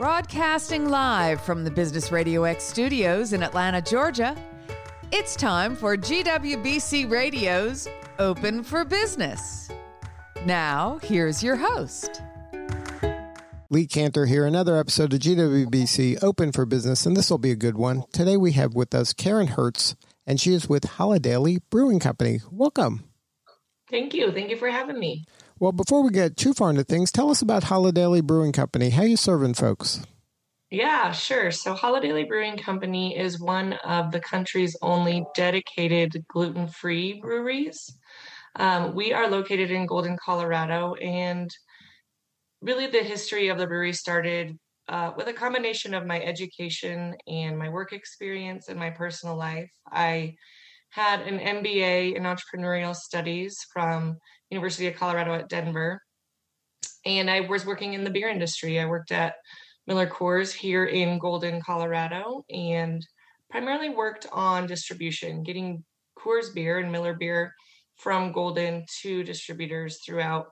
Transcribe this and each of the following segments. Broadcasting live from the Business Radio X studios in Atlanta, Georgia, it's time for GWBC Radio's Open for Business. Now, here's your host. Lee Cantor here, another episode of GWBC Open for Business, and this will be a good one. Today we have with us Karen Hertz, and she is with Holidaily Brewing Company. Welcome. Thank you. Thank you for having me. Well, before we get too far into things, tell us about Holidaily Brewing Company. How are you serving folks? Yeah, sure. So Holidaily Brewing Company is one of the country's only dedicated gluten-free breweries. We are located in Golden, Colorado, and really the history of the brewery started with a combination of my education and my work experience and my personal life. I had an MBA in entrepreneurial studies from University of Colorado at Denver. And I was working in the beer industry. I worked at MillerCoors here in Golden, Colorado, and primarily worked on distribution, getting Coors beer and Miller beer from Golden to distributors throughout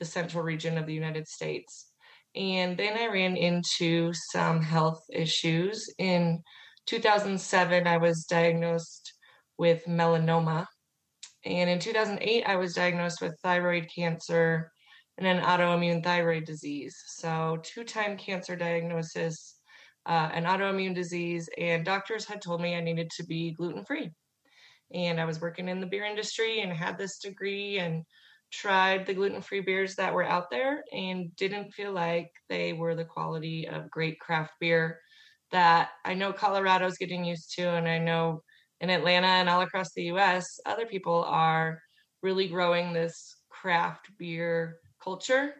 the central region of the United States. And then I ran into some health issues. In 2007, I was diagnosed with melanoma. And in 2008, I was diagnosed with thyroid cancer and an autoimmune thyroid disease. So two-time cancer diagnosis, an autoimmune disease, and doctors had told me I needed to be gluten-free. And I was working in the beer industry and had this degree and tried the gluten-free beers that were out there and didn't feel like they were the quality of great craft beer that I know Colorado's getting used to, and I know in Atlanta and all across the U.S., other people are really growing this craft beer culture,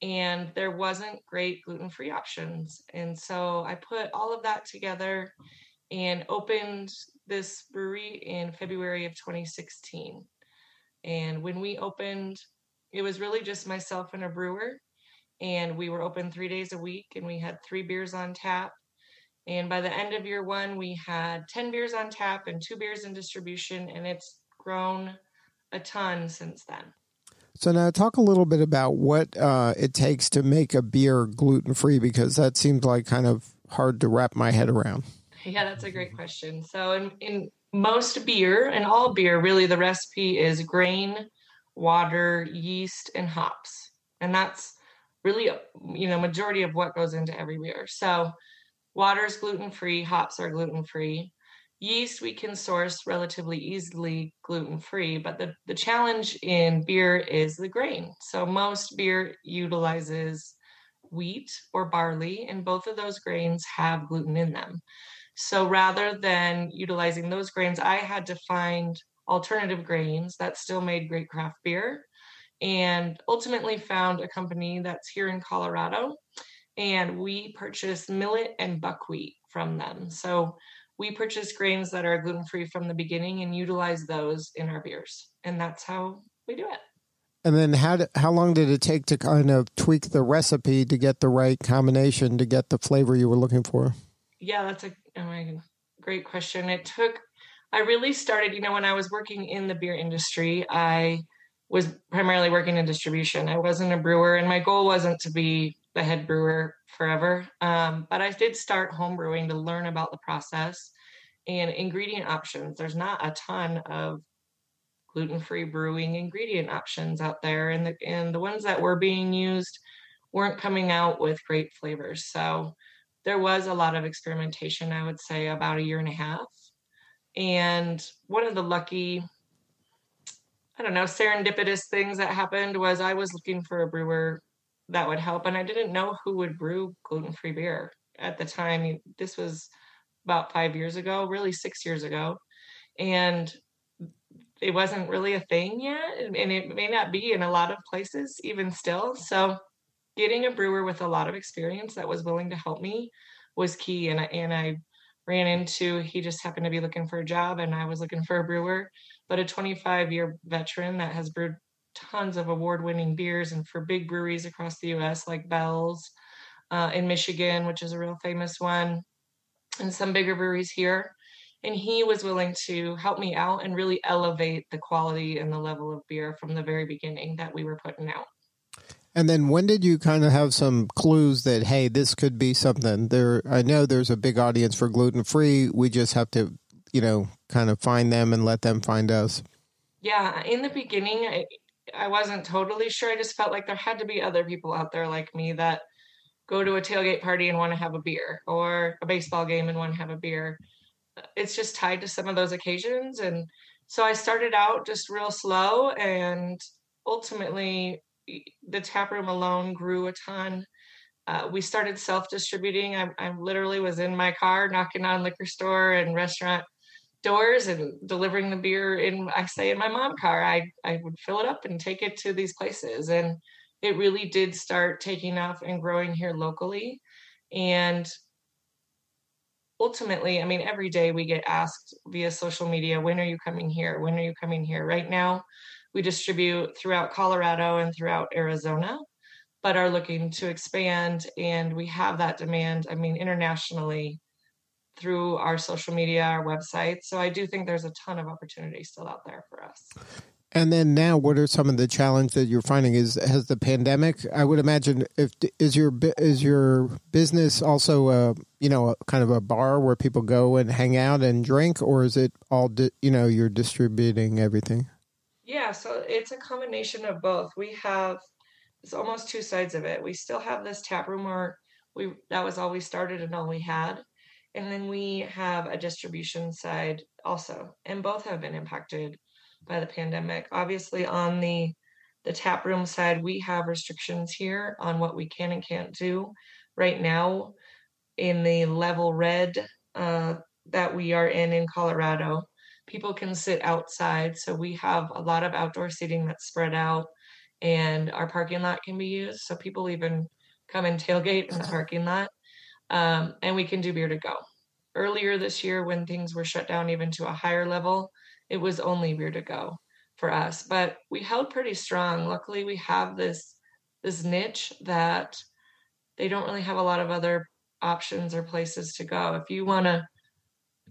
and there wasn't great gluten-free options. And so I put all of that together and opened this brewery in February of 2016. And when we opened, it was really just myself and a brewer, and we were open 3 days a week, and we had 3 beers on tap. And by the end of year one, we had 10 beers on tap and 2 beers in distribution, and it's grown a ton since then. So now talk a little bit about what it takes to make a beer gluten-free, because that seems like kind of hard to wrap my head around. Yeah, that's a great question. So in most beer, and all beer, really, the recipe is grain, water, yeast, and hops. And that's really, majority of what goes into every beer. So water is gluten-free, hops are gluten-free. Yeast we can source relatively easily gluten-free, but the challenge in beer is the grain. So most beer utilizes wheat or barley, and both of those grains have gluten in them. So rather than utilizing those grains, I had to find alternative grains that still made great craft beer, and ultimately found a company that's here in Colorado. And we purchase millet and buckwheat from them. So we purchase grains that are gluten-free from the beginning and utilize those in our beers. And that's how we do it. And then how long did it take to kind of tweak the recipe to get the right combination to get the flavor you were looking for? Yeah, that's a great question. I really started, when I was working in the beer industry, I was primarily working in distribution. I wasn't a brewer, and my goal wasn't to be the head brewer forever. But I did start home brewing to learn about the process and ingredient options. There's not a ton of gluten-free brewing ingredient options out there. And the ones that were being used weren't coming out with great flavors. So there was a lot of experimentation, I would say about a year and a half. And one of the lucky, serendipitous things that happened was I was looking for a brewer that would help. And I didn't know who would brew gluten-free beer at the time. This was about 5 years ago, really 6 years ago. And it wasn't really a thing yet. And it may not be in a lot of places even still. So getting a brewer with a lot of experience that was willing to help me was key. And I ran into, he just happened to be looking for a job and I was looking for a brewer, but a 25-year veteran that has brewed tons of award-winning beers and for big breweries across the U.S. like Bell's in Michigan, which is a real famous one, and some bigger breweries here. And he was willing to help me out and really elevate the quality and the level of beer from the very beginning that we were putting out. And then when did you kind of have some clues that, hey, this could be something there? I know there's a big audience for gluten-free. We just have to, you know, kind of find them and let them find us. Yeah. In the beginning, I wasn't totally sure. I just felt like there had to be other people out there like me that go to a tailgate party and want to have a beer, or a baseball game and want to have a beer. It's just tied to some of those occasions. And so I started out just real slow, and ultimately the tap room alone grew a ton. We started self-distributing. I literally was in my car knocking on liquor store and restaurant doors and delivering the beer in my mom car. I would fill it up and take it to these places. And it really did start taking off and growing here locally. And ultimately, I mean, every day we get asked via social media, when are you coming here? When are you coming here? Right now, we distribute throughout Colorado and throughout Arizona, but are looking to expand. And we have that demand, I mean, internationally through our social media, our website. So I do think there's a ton of opportunity still out there for us. And then now, what are some of the challenges that you're finding? Has the pandemic? I would imagine is your business also a kind of a bar where people go and hang out and drink, or is it all you're distributing everything? Yeah, so it's a combination of both. It's almost two sides of it. We still have this tap room where that was all we started and all we had, and then we have a distribution side also, and both have been impacted by the pandemic. Obviously, on the tap room side, we have restrictions here on what we can and can't do right now in the level red that we are in Colorado. People can sit outside, so we have a lot of outdoor seating that's spread out, and our parking lot can be used, so people even come and tailgate in the parking lot, and we can do beer to go. Earlier this year, when things were shut down even to a higher level, it was only beer to go for us, but we held pretty strong. Luckily, we have this niche that they don't really have a lot of other options or places to go. If you want an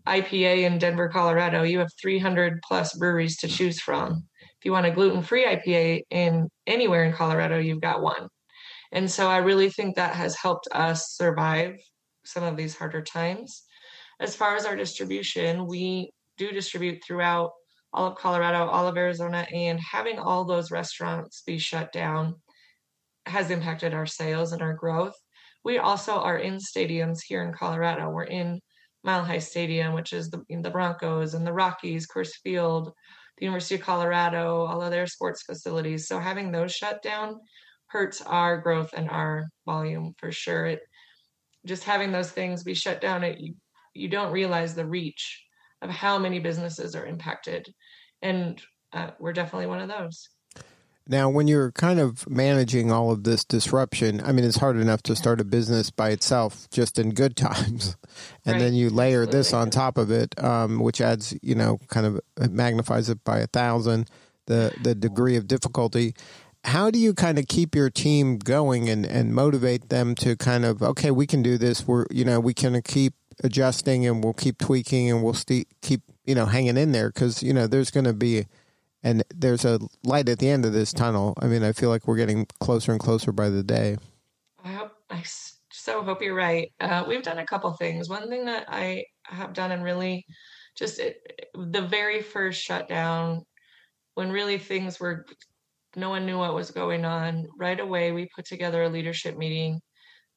IPA in Denver, Colorado, you have 300 plus breweries to choose from. If you want a gluten-free IPA in anywhere in Colorado, you've got one. And so I really think that has helped us survive some of these harder times. As far as our distribution, we do distribute throughout all of Colorado, all of Arizona, and having all those restaurants be shut down has impacted our sales and our growth. We also are in stadiums here in Colorado. We're in Mile High Stadium, which is the Broncos and the Rockies, Coors Field, the University of Colorado, all of their sports facilities. So having those shut down hurts our growth and our volume for sure. Just having those things be shut down, you don't realize the reach of how many businesses are impacted. And we're definitely one of those. Now, when you're kind of managing all of this disruption, I mean, it's hard enough to start a business by itself just in good times. And right. Then you layer Absolutely. This on top of it, which adds, kind of magnifies it by 1,000, the degree of difficulty. How do you kind of keep your team going and motivate them to kind of, okay, we can do this. We can keep adjusting, and we'll keep tweaking, and we'll keep hanging in there, because there's a light at the end of this tunnel. I mean, I feel like we're getting closer and closer by the day. I so hope you're right. We've done a couple things. One thing that I have done, and really just the very first shutdown, when really things were, no one knew what was going on, right away we put together a leadership meeting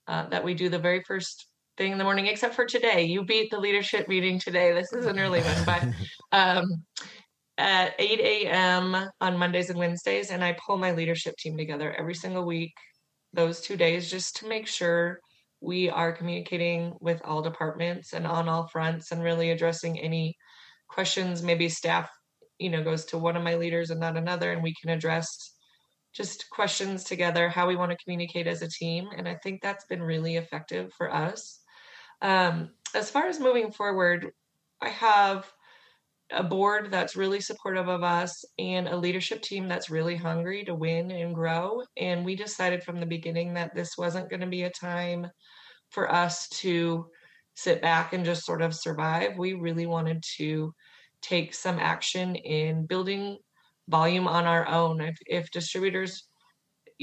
that we do the very first thing in the morning, except for today. You beat the leadership meeting today. This is an early one, but at 8 a.m. on Mondays and Wednesdays, and I pull my leadership team together every single week, those 2 days, just to make sure we are communicating with all departments and on all fronts, and really addressing any questions. Maybe staff, goes to one of my leaders and not another, and we can address just questions together, how we want to communicate as a team. And I think that's been really effective for us. As far as moving forward, I have a board that's really supportive of us and a leadership team that's really hungry to win and grow. And we decided from the beginning that this wasn't going to be a time for us to sit back and just sort of survive. We really wanted to take some action in building volume on our own. If distributors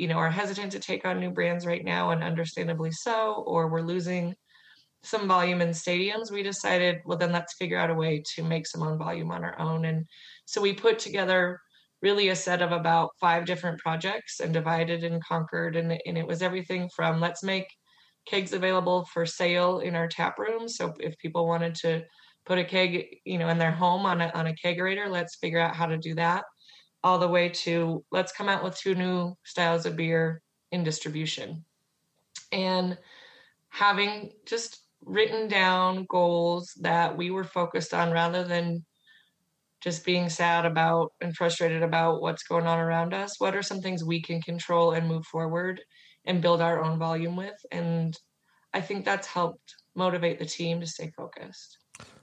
you know, are hesitant to take on new brands right now, and understandably so, or we're losing some volume in stadiums, we decided, well, then let's figure out a way to make some own volume on our own. And so we put together really a set of about 5 different projects and divided and conquered. And it was everything from let's make kegs available for sale in our tap room. So if people wanted to put a keg, you know, in their home on a kegerator, let's figure out how to do that, all the way to let's come out with 2 new styles of beer in distribution. And having just written down goals that we were focused on, rather than just being sad about and frustrated about what's going on around us, what are some things we can control and move forward and build our own volume with? And I think that's helped motivate the team to stay focused.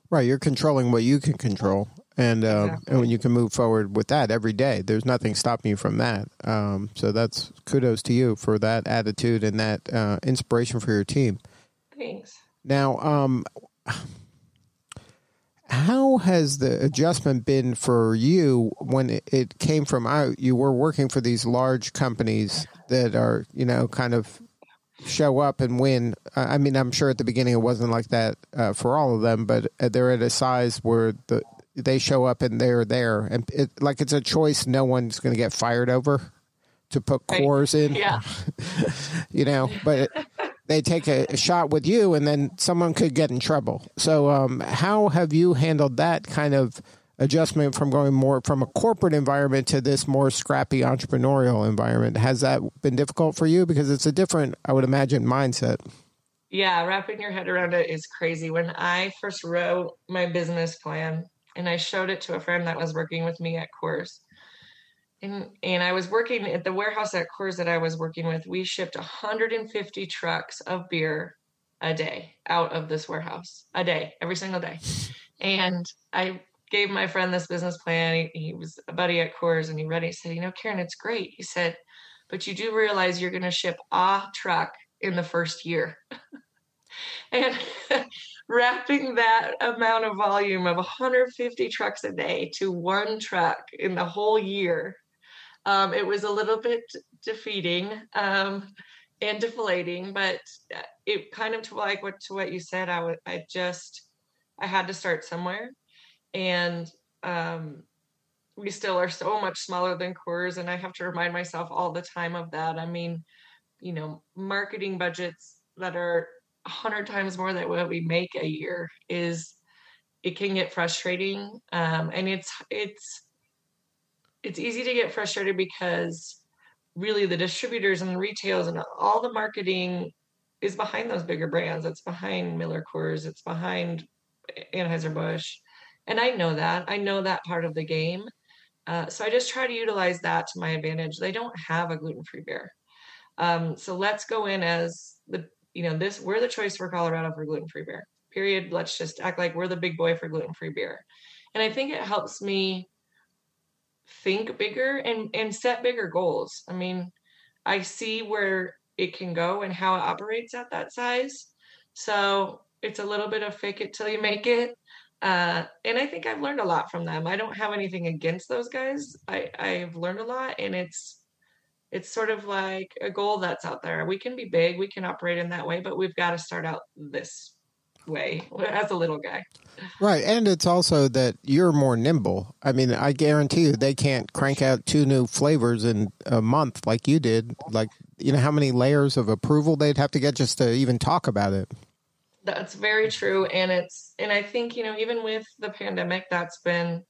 Right. You're controlling what you can control. And, exactly. And when you can move forward with that every day, there's nothing stopping you from that. So that's kudos to you for that attitude and that inspiration for your team. Thanks. Now, how has the adjustment been for you when it came from out? You were working for these large companies that are, you know, kind of show up and win. I mean, I'm sure at the beginning it wasn't like that for all of them, but they're at a size where they show up and they're there. And it's a choice no one's going to get fired over to put Coors in. Yeah. You know, but... They take a shot with you, and then someone could get in trouble. So how have you handled that kind of adjustment from going more from a corporate environment to this more scrappy entrepreneurial environment? Has that been difficult for you? Because it's a different, I would imagine, mindset. Yeah, wrapping your head around it is crazy. When I first wrote my business plan and I showed it to a friend that was working with me at Coors, And I was working at the warehouse at Coors that I was working with. We shipped 150 trucks of beer a day out of this warehouse, a day, every single day. And I gave my friend this business plan. He was a buddy at Coors, and he read it. He said, you know, Karen, it's great. He said, but you do realize you're going to ship a truck in the first year. And wrapping that amount of volume of 150 trucks a day to 1 truck in the whole year, it was a little bit defeating and deflating, but it kind of to what you said, I had to start somewhere. And we still are so much smaller than Coors, and I have to remind myself all the time of that. I mean, you know, marketing budgets that are 100 times more than what we make a year it can get frustrating. And it's easy to get frustrated because really the distributors and the retails and all the marketing is behind those bigger brands. It's behind MillerCoors. It's behind Anheuser-Busch. And I know that. I know that part of the game. So I just try to utilize that to my advantage. They don't have a gluten-free beer. So let's go in as we're the choice for Colorado for gluten-free beer, period. Let's just act like we're the big boy for gluten-free beer. And I think it helps me think bigger and set bigger goals. I mean, I see where it can go and how it operates at that size. So it's a little bit of fake it till you make it. And I think I've learned a lot from them. I don't have anything against those guys. I've learned a lot, and it's sort of like a goal that's out there. We can be big, we can operate in that way, but we've got to start out this way as a little guy. Right. And it's also that you're more nimble. I mean, I guarantee you they can't crank out 2 new flavors in a month like you did. Like, you know, how many layers of approval they'd have to get just to even talk about it. That's very true. And I think, you know, even with the pandemic, that's been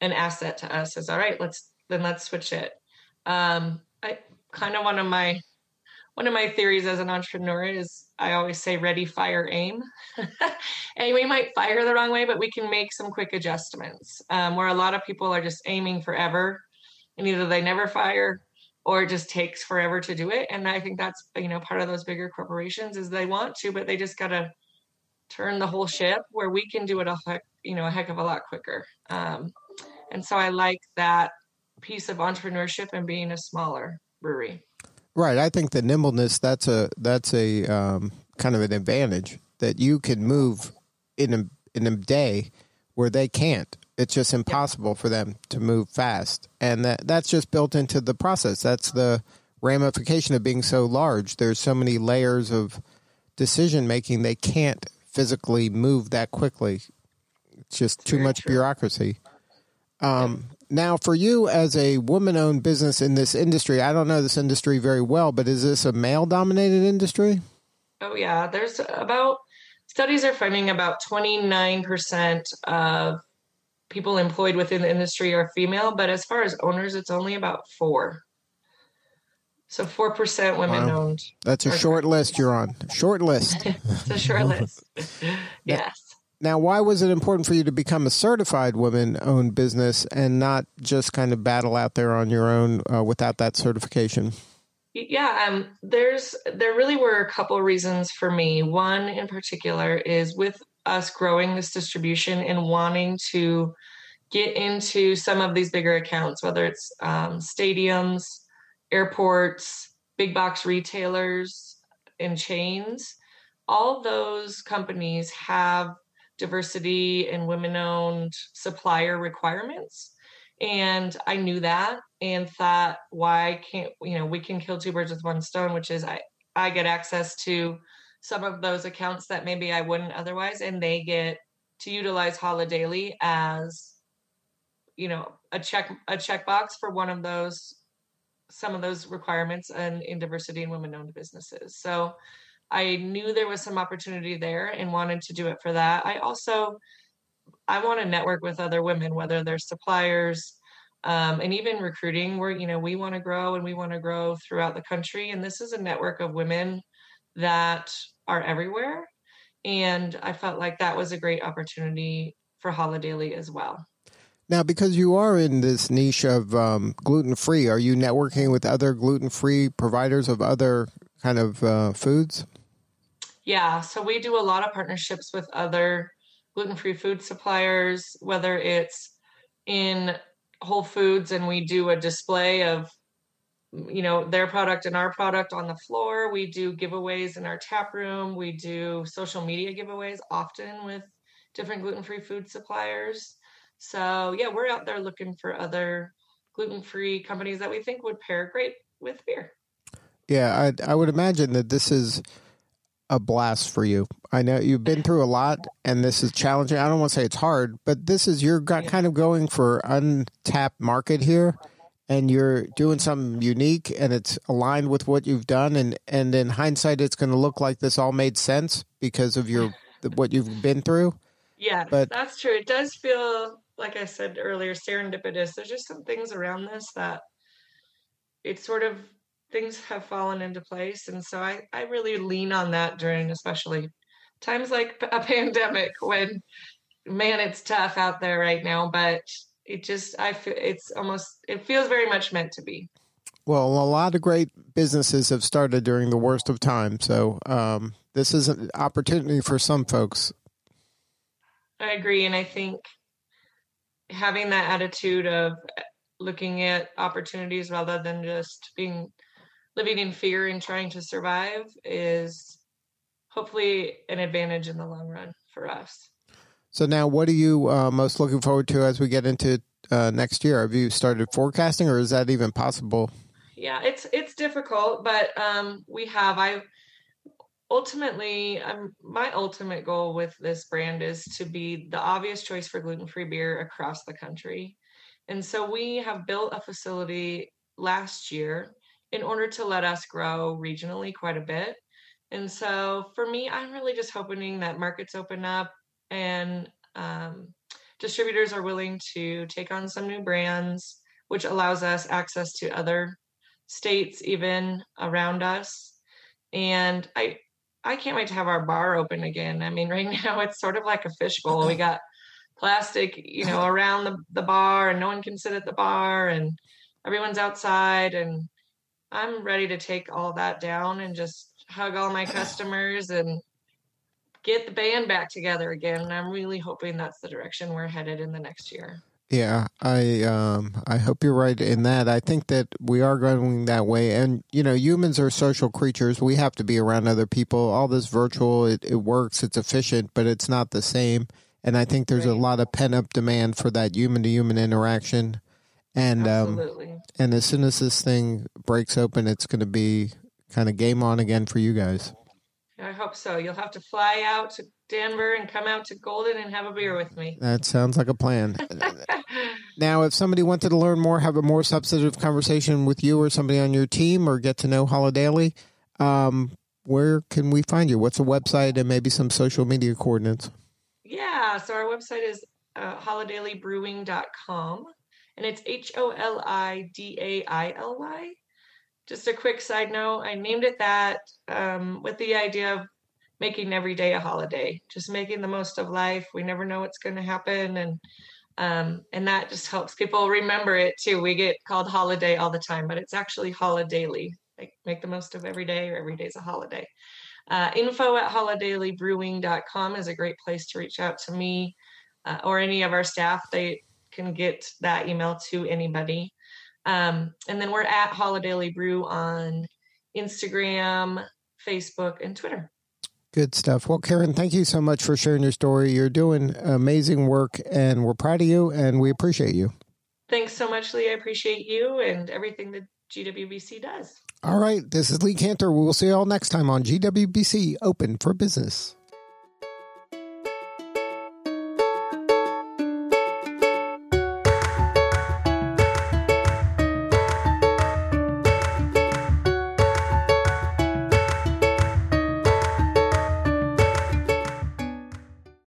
an asset to us is all right, let's switch it. I kind of one of my theories as an entrepreneur is I always say ready, fire, aim. And we might fire the wrong way, but we can make some quick adjustments where a lot of people are just aiming forever and either they never fire or it just takes forever to do it. And I think that's, you know, part of those bigger corporations is they want to, but they just got to turn the whole ship where we can do it a heck of a lot quicker. And so I like that piece of entrepreneurship and being a smaller brewery. Right. I think the nimbleness, that's a kind of an advantage that you can move in a day where they can't. It's just impossible for them to move fast. And that's just built into the process. That's the ramification of being so large. There's so many layers of decision making. They can't physically move that quickly. It's just too much bureaucracy. Now, for you as a woman-owned business in this industry, I don't know this industry very well, but is this a male-dominated industry? Oh, yeah. There's about, studies are finding about 29% of people employed within the industry are female, but as far as owners, it's only about 4%. So 4% women-owned. Wow. That's a short list you're on. Short list. It's a short list. Yes. Now, why was it important for you to become a certified women-owned business and not just kind of battle out there on your own without that certification? Yeah, there really were a couple reasons for me. One in particular is with us growing this distribution and wanting to get into some of these bigger accounts, whether it's stadiums, airports, big box retailers, and chains. All those companies have diversity and women-owned supplier requirements. And I knew that and thought, why can't, we can kill two birds with one stone, which is I get access to some of those accounts that maybe I wouldn't otherwise, and they get to utilize Holidaily as, a checkbox for one of those, some of those requirements and in diversity and women-owned businesses. So I knew there was some opportunity there and wanted to do it for that. I want to network with other women, whether they're suppliers and even recruiting, where, we want to grow and we want to grow throughout the country. And this is a network of women that are everywhere. And I felt like that was a great opportunity for Holidaily as well. Now, because you are in this niche of gluten-free, are you networking with other gluten-free providers of other kind of foods? Yeah, so we do a lot of partnerships with other gluten-free food suppliers, whether it's in Whole Foods and we do a display of, their product and our product on the floor. We do giveaways in our tap room. We do social media giveaways often with different gluten-free food suppliers. So, yeah, we're out there looking for other gluten-free companies that we think would pair great with beer. Yeah, I would imagine that this is a blast for you. I know you've been through a lot, and this is challenging. I don't want to say it's hard, but this is you're kind of going for untapped market here, and you're doing something unique, and it's aligned with what you've done. And in hindsight, it's going to look like this all made sense because of what you've been through. Yeah, but that's true. It does feel, like I said earlier, serendipitous. There's just some things around this that it's sort of things have fallen into place. And so I really lean on that during especially times like a pandemic when, man, it's tough out there right now. But it feels very much meant to be. Well, a lot of great businesses have started during the worst of time. So this is an opportunity for some folks. I agree. And I think having that attitude of looking at opportunities rather than just living in fear and trying to survive is hopefully an advantage in the long run for us. So now what are you most looking forward to as we get into next year? Have you started forecasting or is that even possible? Yeah, it's difficult, but my ultimate goal with this brand is to be the obvious choice for gluten-free beer across the country. And so we have built a facility last year in order to let us grow regionally quite a bit. And so for me, I'm really just hoping that markets open up and distributors are willing to take on some new brands, which allows us access to other states even around us. And I can't wait to have our bar open again. I mean, right now it's sort of like a fishbowl. We got plastic, around the bar and no one can sit at the bar and everyone's outside. And I'm ready to take all that down and just hug all my customers and get the band back together again. And I'm really hoping that's the direction we're headed in the next year. Yeah, I hope you're right in that. I think that we are going that way. And, humans are social creatures. We have to be around other people. All this virtual, it works, it's efficient, but it's not the same. And I think there's a lot of pent-up demand for that human-to-human interaction. And and as soon as this thing breaks open, it's going to be kind of game on again for you guys. I hope so. You'll have to fly out to Denver and come out to Golden and have a beer with me. That sounds like a plan. Now, if somebody wanted to learn more, have a more substantive conversation with you or somebody on your team or get to know Holidaily, where can we find you? What's a website and maybe some social media coordinates? Yeah. So our website is holidailybrewing.com. And it's HOLIDAILY. Just a quick side note, I named it that with the idea of making every day a holiday, just making the most of life. We never know what's going to happen. And that just helps people remember it too. We get called holiday all the time, but it's actually Holidaily. Like, make the most of every day, or every day is a holiday. Info@holidailybrewing.com is a great place to reach out to me or any of our staff. They can get that email to anybody. And then we're at Holidaily Brew on Instagram, Facebook, and Twitter. Good stuff. Well, Karen, thank you so much for sharing your story. You're doing amazing work, and we're proud of you, and we appreciate you. Thanks so much, Lee. I appreciate you and everything that GWBC does. All right. This is Lee Cantor. We will see you all next time on GWBC Open for Business.